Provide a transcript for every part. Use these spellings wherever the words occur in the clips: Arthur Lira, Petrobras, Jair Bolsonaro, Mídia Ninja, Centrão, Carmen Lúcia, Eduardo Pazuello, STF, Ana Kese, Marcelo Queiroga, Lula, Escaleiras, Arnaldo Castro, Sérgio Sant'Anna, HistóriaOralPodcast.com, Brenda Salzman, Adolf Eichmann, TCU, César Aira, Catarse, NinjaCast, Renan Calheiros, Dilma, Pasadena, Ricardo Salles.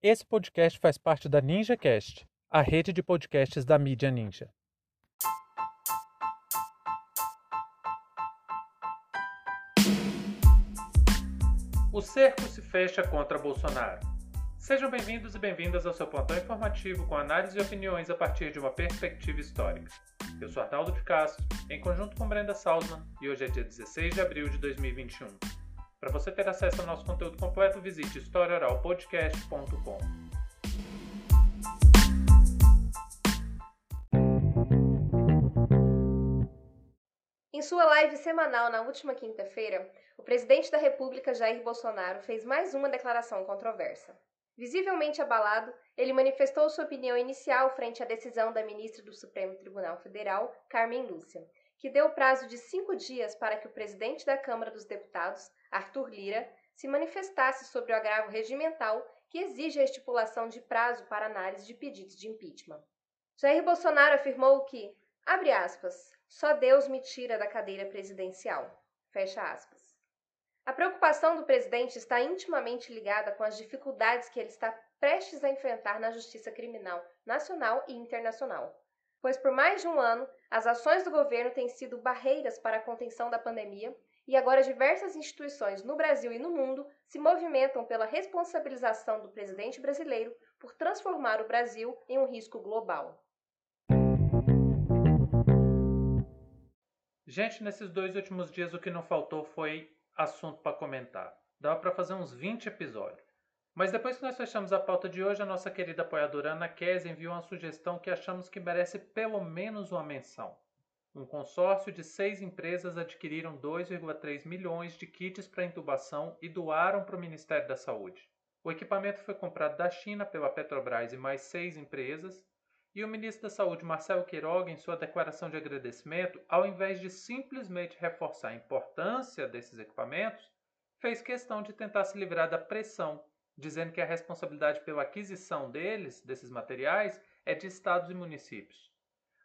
Esse podcast faz parte da NinjaCast, a rede de podcasts da mídia Ninja. O cerco se fecha contra Bolsonaro. Sejam bem-vindos e bem-vindas ao seu plantão informativo com análise e opiniões a partir de uma perspectiva histórica. Eu sou Arnaldo Castro, em conjunto com Brenda Salzman, e hoje é dia 16 de abril de 2021. Para você ter acesso ao nosso conteúdo completo, visite HistóriaOralPodcast.com. Em sua live semanal na última quinta-feira, o presidente da República, Jair Bolsonaro, fez mais uma declaração controversa. Visivelmente abalado, ele manifestou sua opinião inicial frente à decisão da ministra do Supremo Tribunal Federal, Carmen Lúcia, que deu prazo de 5 dias para que o presidente da Câmara dos Deputados, Arthur Lira, se manifestasse sobre o agravo regimental que exige a estipulação de prazo para análise de pedidos de impeachment. Jair Bolsonaro afirmou que, abre aspas, só Deus me tira da cadeira presidencial, fecha aspas. A preocupação do presidente está intimamente ligada com as dificuldades que ele está prestes a enfrentar na justiça criminal nacional e internacional, pois por mais de um ano, as ações do governo têm sido barreiras para a contenção da pandemia e agora diversas instituições no Brasil e no mundo se movimentam pela responsabilização do presidente brasileiro por transformar o Brasil em um risco global. Gente, nesses 2 últimos dias o que não faltou foi assunto para comentar. Dava para fazer uns 20 episódios. Mas depois que nós fechamos a pauta de hoje, a nossa querida apoiadora Ana Kese enviou uma sugestão que achamos que merece pelo menos uma menção. Um consórcio de 6 empresas adquiriram 2,3 milhões de kits para intubação e doaram para o Ministério da Saúde. O equipamento foi comprado da China pela Petrobras e mais 6 empresas, e o ministro da Saúde, Marcelo Queiroga, em sua declaração de agradecimento, ao invés de simplesmente reforçar a importância desses equipamentos, fez questão de tentar se livrar da pressão, dizendo que a responsabilidade pela aquisição desses materiais, é de estados e municípios.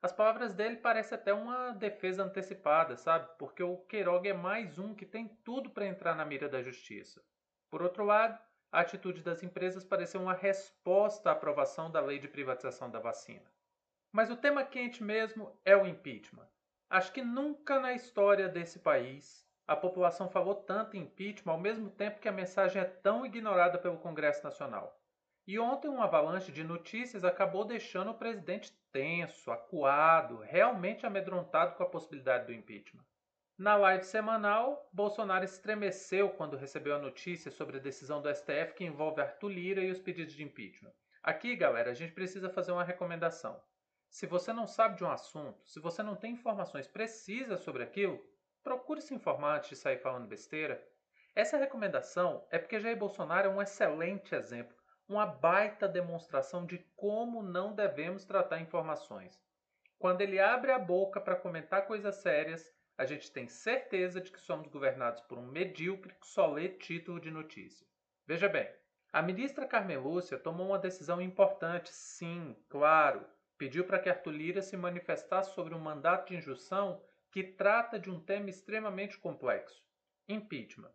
As palavras dele parecem até uma defesa antecipada, sabe? Porque o Queiroga é mais um que tem tudo para entrar na mira da justiça. Por outro lado, a atitude das empresas pareceu uma resposta à aprovação da lei de privatização da vacina. Mas o tema quente mesmo é o impeachment. Acho que nunca na história desse país a população falou tanto em impeachment ao mesmo tempo que a mensagem é tão ignorada pelo Congresso Nacional. E ontem uma avalanche de notícias acabou deixando o presidente tenso, acuado, realmente amedrontado com a possibilidade do impeachment. Na live semanal, Bolsonaro estremeceu quando recebeu a notícia sobre a decisão do STF que envolve Arthur Lira e os pedidos de impeachment. Aqui, galera, a gente precisa fazer uma recomendação. Se você não sabe de um assunto, se você não tem informações precisas sobre aquilo, procure se informar antes de sair falando besteira. Essa recomendação é porque Jair Bolsonaro é um excelente exemplo, uma baita demonstração de como não devemos tratar informações. Quando ele abre a boca para comentar coisas sérias, a gente tem certeza de que somos governados por um medíocre que só lê título de notícia. Veja bem, a ministra Carmen Lúcia tomou uma decisão importante, sim, claro. Pediu para que Arthur Lira se manifestasse sobre um mandato de injunção que trata de um tema extremamente complexo, impeachment.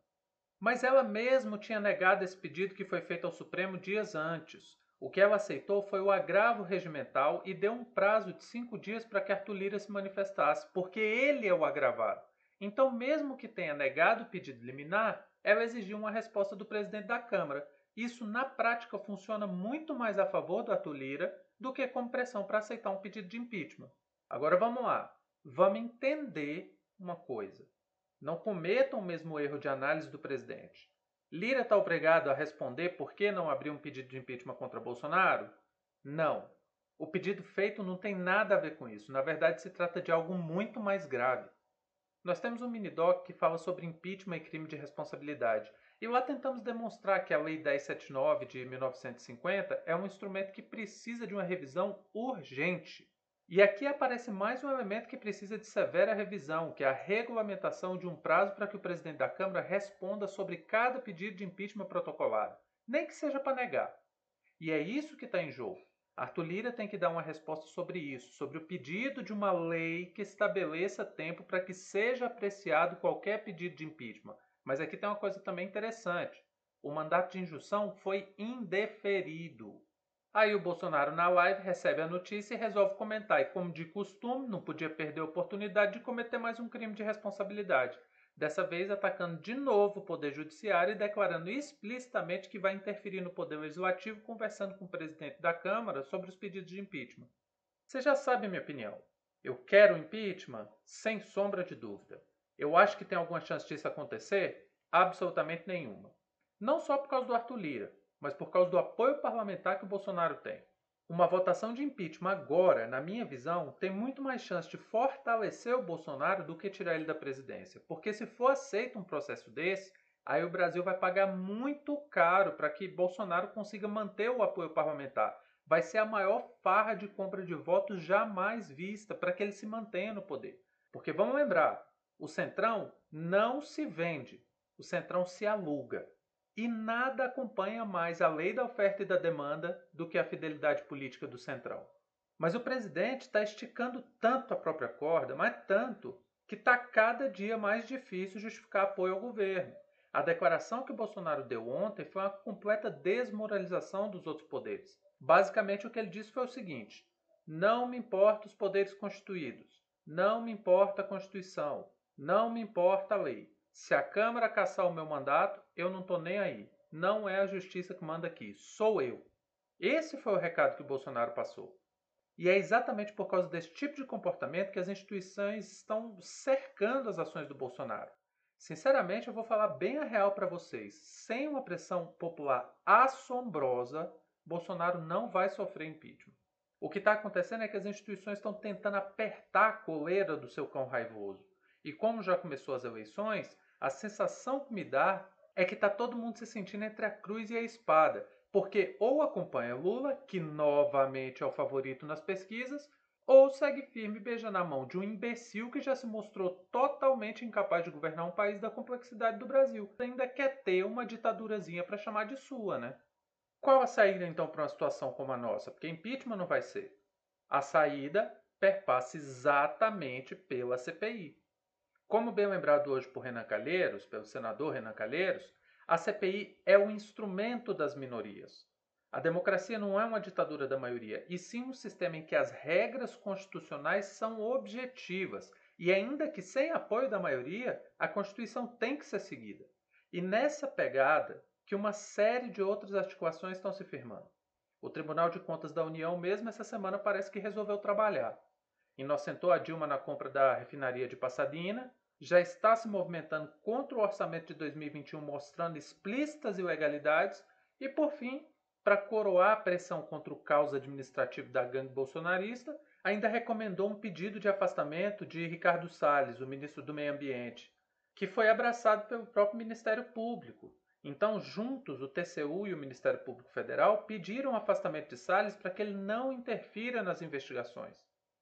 Mas ela mesmo tinha negado esse pedido que foi feito ao Supremo dias antes. O que ela aceitou foi o agravo regimental e deu um prazo de 5 dias para que Arthur Lira se manifestasse, porque ele é o agravado. Então, mesmo que tenha negado o pedido liminar, ela exigiu uma resposta do presidente da Câmara. Isso, na prática, funciona muito mais a favor do Arthur Lira do que como pressão para aceitar um pedido de impeachment. Agora vamos lá. Vamos entender uma coisa. Não cometam o mesmo erro de análise do presidente. Lira está obrigado a responder por que não abriu um pedido de impeachment contra Bolsonaro? Não. O pedido feito não tem nada a ver com isso. Na verdade, se trata de algo muito mais grave. Nós temos um mini-doc que fala sobre impeachment e crime de responsabilidade. E lá tentamos demonstrar que a Lei 1079 de 1950 é um instrumento que precisa de uma revisão urgente. E aqui aparece mais um elemento que precisa de severa revisão, que é a regulamentação de um prazo para que o presidente da Câmara responda sobre cada pedido de impeachment protocolado, nem que seja para negar. E é isso que está em jogo. Arthur Lira tem que dar uma resposta sobre isso, sobre o pedido de uma lei que estabeleça tempo para que seja apreciado qualquer pedido de impeachment. Mas aqui tem uma coisa também interessante. O mandato de injunção foi indeferido. Aí o Bolsonaro na live recebe a notícia e resolve comentar. E como de costume, não podia perder a oportunidade de cometer mais um crime de responsabilidade. Dessa vez atacando de novo o Poder Judiciário e declarando explicitamente que vai interferir no Poder Legislativo, conversando com o presidente da Câmara sobre os pedidos de impeachment. Você já sabe a minha opinião. Eu quero impeachment? Sem sombra de dúvida. Eu acho que tem alguma chance disso acontecer? Absolutamente nenhuma. Não só por causa do Arthur Lira, mas por causa do apoio parlamentar que o Bolsonaro tem. Uma votação de impeachment agora, na minha visão, tem muito mais chance de fortalecer o Bolsonaro do que tirar ele da presidência. Porque se for aceito um processo desse, aí o Brasil vai pagar muito caro para que Bolsonaro consiga manter o apoio parlamentar. Vai ser a maior farra de compra de votos jamais vista para que ele se mantenha no poder. Porque vamos lembrar, o Centrão não se vende, o Centrão se aluga. E nada acompanha mais a lei da oferta e da demanda do que a fidelidade política do Centrão. Mas o presidente está esticando tanto a própria corda, mas tanto, que está cada dia mais difícil justificar apoio ao governo. A declaração que o Bolsonaro deu ontem foi uma completa desmoralização dos outros poderes. Basicamente o que ele disse foi o seguinte: não me importa os poderes constituídos, não me importa a Constituição, não me importa a lei. Se a Câmara cassar o meu mandato, eu não estou nem aí. Não é a justiça que manda aqui, sou eu. Esse foi o recado que o Bolsonaro passou. E é exatamente por causa desse tipo de comportamento que as instituições estão cercando as ações do Bolsonaro. Sinceramente, eu vou falar bem a real para vocês. Sem uma pressão popular assombrosa, Bolsonaro não vai sofrer impeachment. O que está acontecendo é que as instituições estão tentando apertar a coleira do seu cão raivoso. E como já começou as eleições, a sensação que me dá é que está todo mundo se sentindo entre a cruz e a espada, porque ou acompanha Lula, que novamente é o favorito nas pesquisas, ou segue firme beijando a mão de um imbecil que já se mostrou totalmente incapaz de governar um país da complexidade do Brasil. Ainda quer ter uma ditadurazinha para chamar de sua, né? Qual a saída, então, para uma situação como a nossa? Porque impeachment não vai ser. A saída perpassa exatamente pela CPI. Como bem lembrado hoje por Renan Calheiros, pelo senador Renan Calheiros, a CPI é o instrumento das minorias. A democracia não é uma ditadura da maioria, e sim um sistema em que as regras constitucionais são objetivas. E ainda que sem apoio da maioria, a Constituição tem que ser seguida. E nessa pegada que uma série de outras articulações estão se firmando. O Tribunal de Contas da União mesmo essa semana parece que resolveu trabalhar. Inocentou a Dilma na compra da refinaria de Pasadena, já está se movimentando contra o orçamento de 2021, mostrando explícitas ilegalidades, e, por fim, para coroar a pressão contra o caos administrativo da gangue bolsonarista, ainda recomendou um pedido de afastamento de Ricardo Salles, o ministro do Meio Ambiente, que foi abraçado pelo próprio Ministério Público. Então, juntos, o TCU e o Ministério Público Federal pediram o afastamento de Salles para que ele não interfira nas investigações.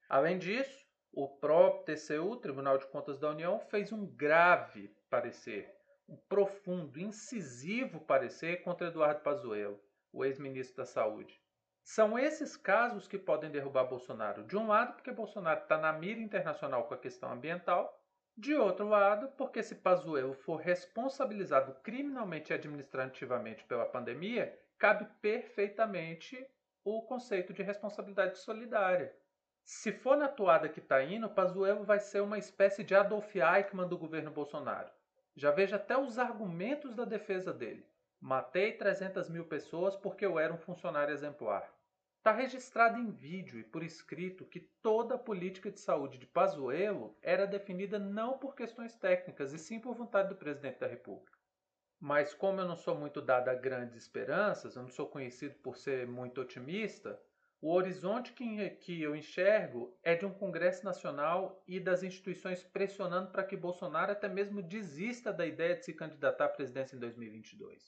Além disso, o próprio TCU, Tribunal de Contas da União, fez um grave parecer, um profundo, incisivo parecer contra Eduardo Pazuello, o ex-ministro da Saúde. São esses casos que podem derrubar Bolsonaro. De um lado, porque Bolsonaro está na mira internacional com a questão ambiental. De outro lado, porque se Pazuello for responsabilizado criminalmente e administrativamente pela pandemia, cabe perfeitamente o conceito de responsabilidade solidária. Se for na toada que está indo, Pazuello vai ser uma espécie de Adolf Eichmann do governo Bolsonaro. Já vejo até os argumentos da defesa dele. Matei 300 mil pessoas porque eu era um funcionário exemplar. Está registrado em vídeo e por escrito que toda a política de saúde de Pazuello era definida não por questões técnicas, e sim por vontade do presidente da República. Mas como eu não sou muito dado a grandes esperanças, eu não sou conhecido por ser muito otimista, o horizonte que eu enxergo é de um Congresso Nacional e das instituições pressionando para que Bolsonaro até mesmo desista da ideia de se candidatar à presidência em 2022.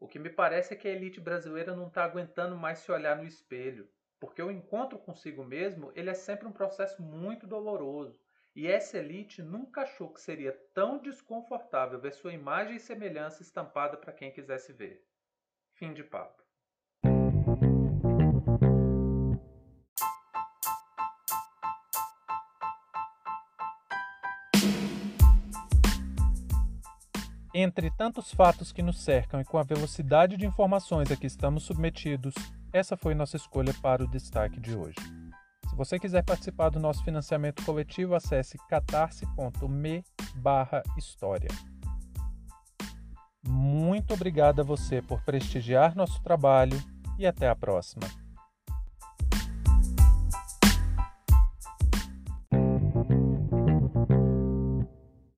O que me parece é que a elite brasileira não está aguentando mais se olhar no espelho, porque o encontro consigo mesmo ele é sempre um processo muito doloroso, e essa elite nunca achou que seria tão desconfortável ver sua imagem e semelhança estampada para quem quisesse ver. Fim de papo. Entre tantos fatos que nos cercam e com a velocidade de informações a que estamos submetidos, essa foi nossa escolha para o destaque de hoje. Se você quiser participar do nosso financiamento coletivo, acesse catarse.me/história. Muito obrigado a você por prestigiar nosso trabalho e até a próxima.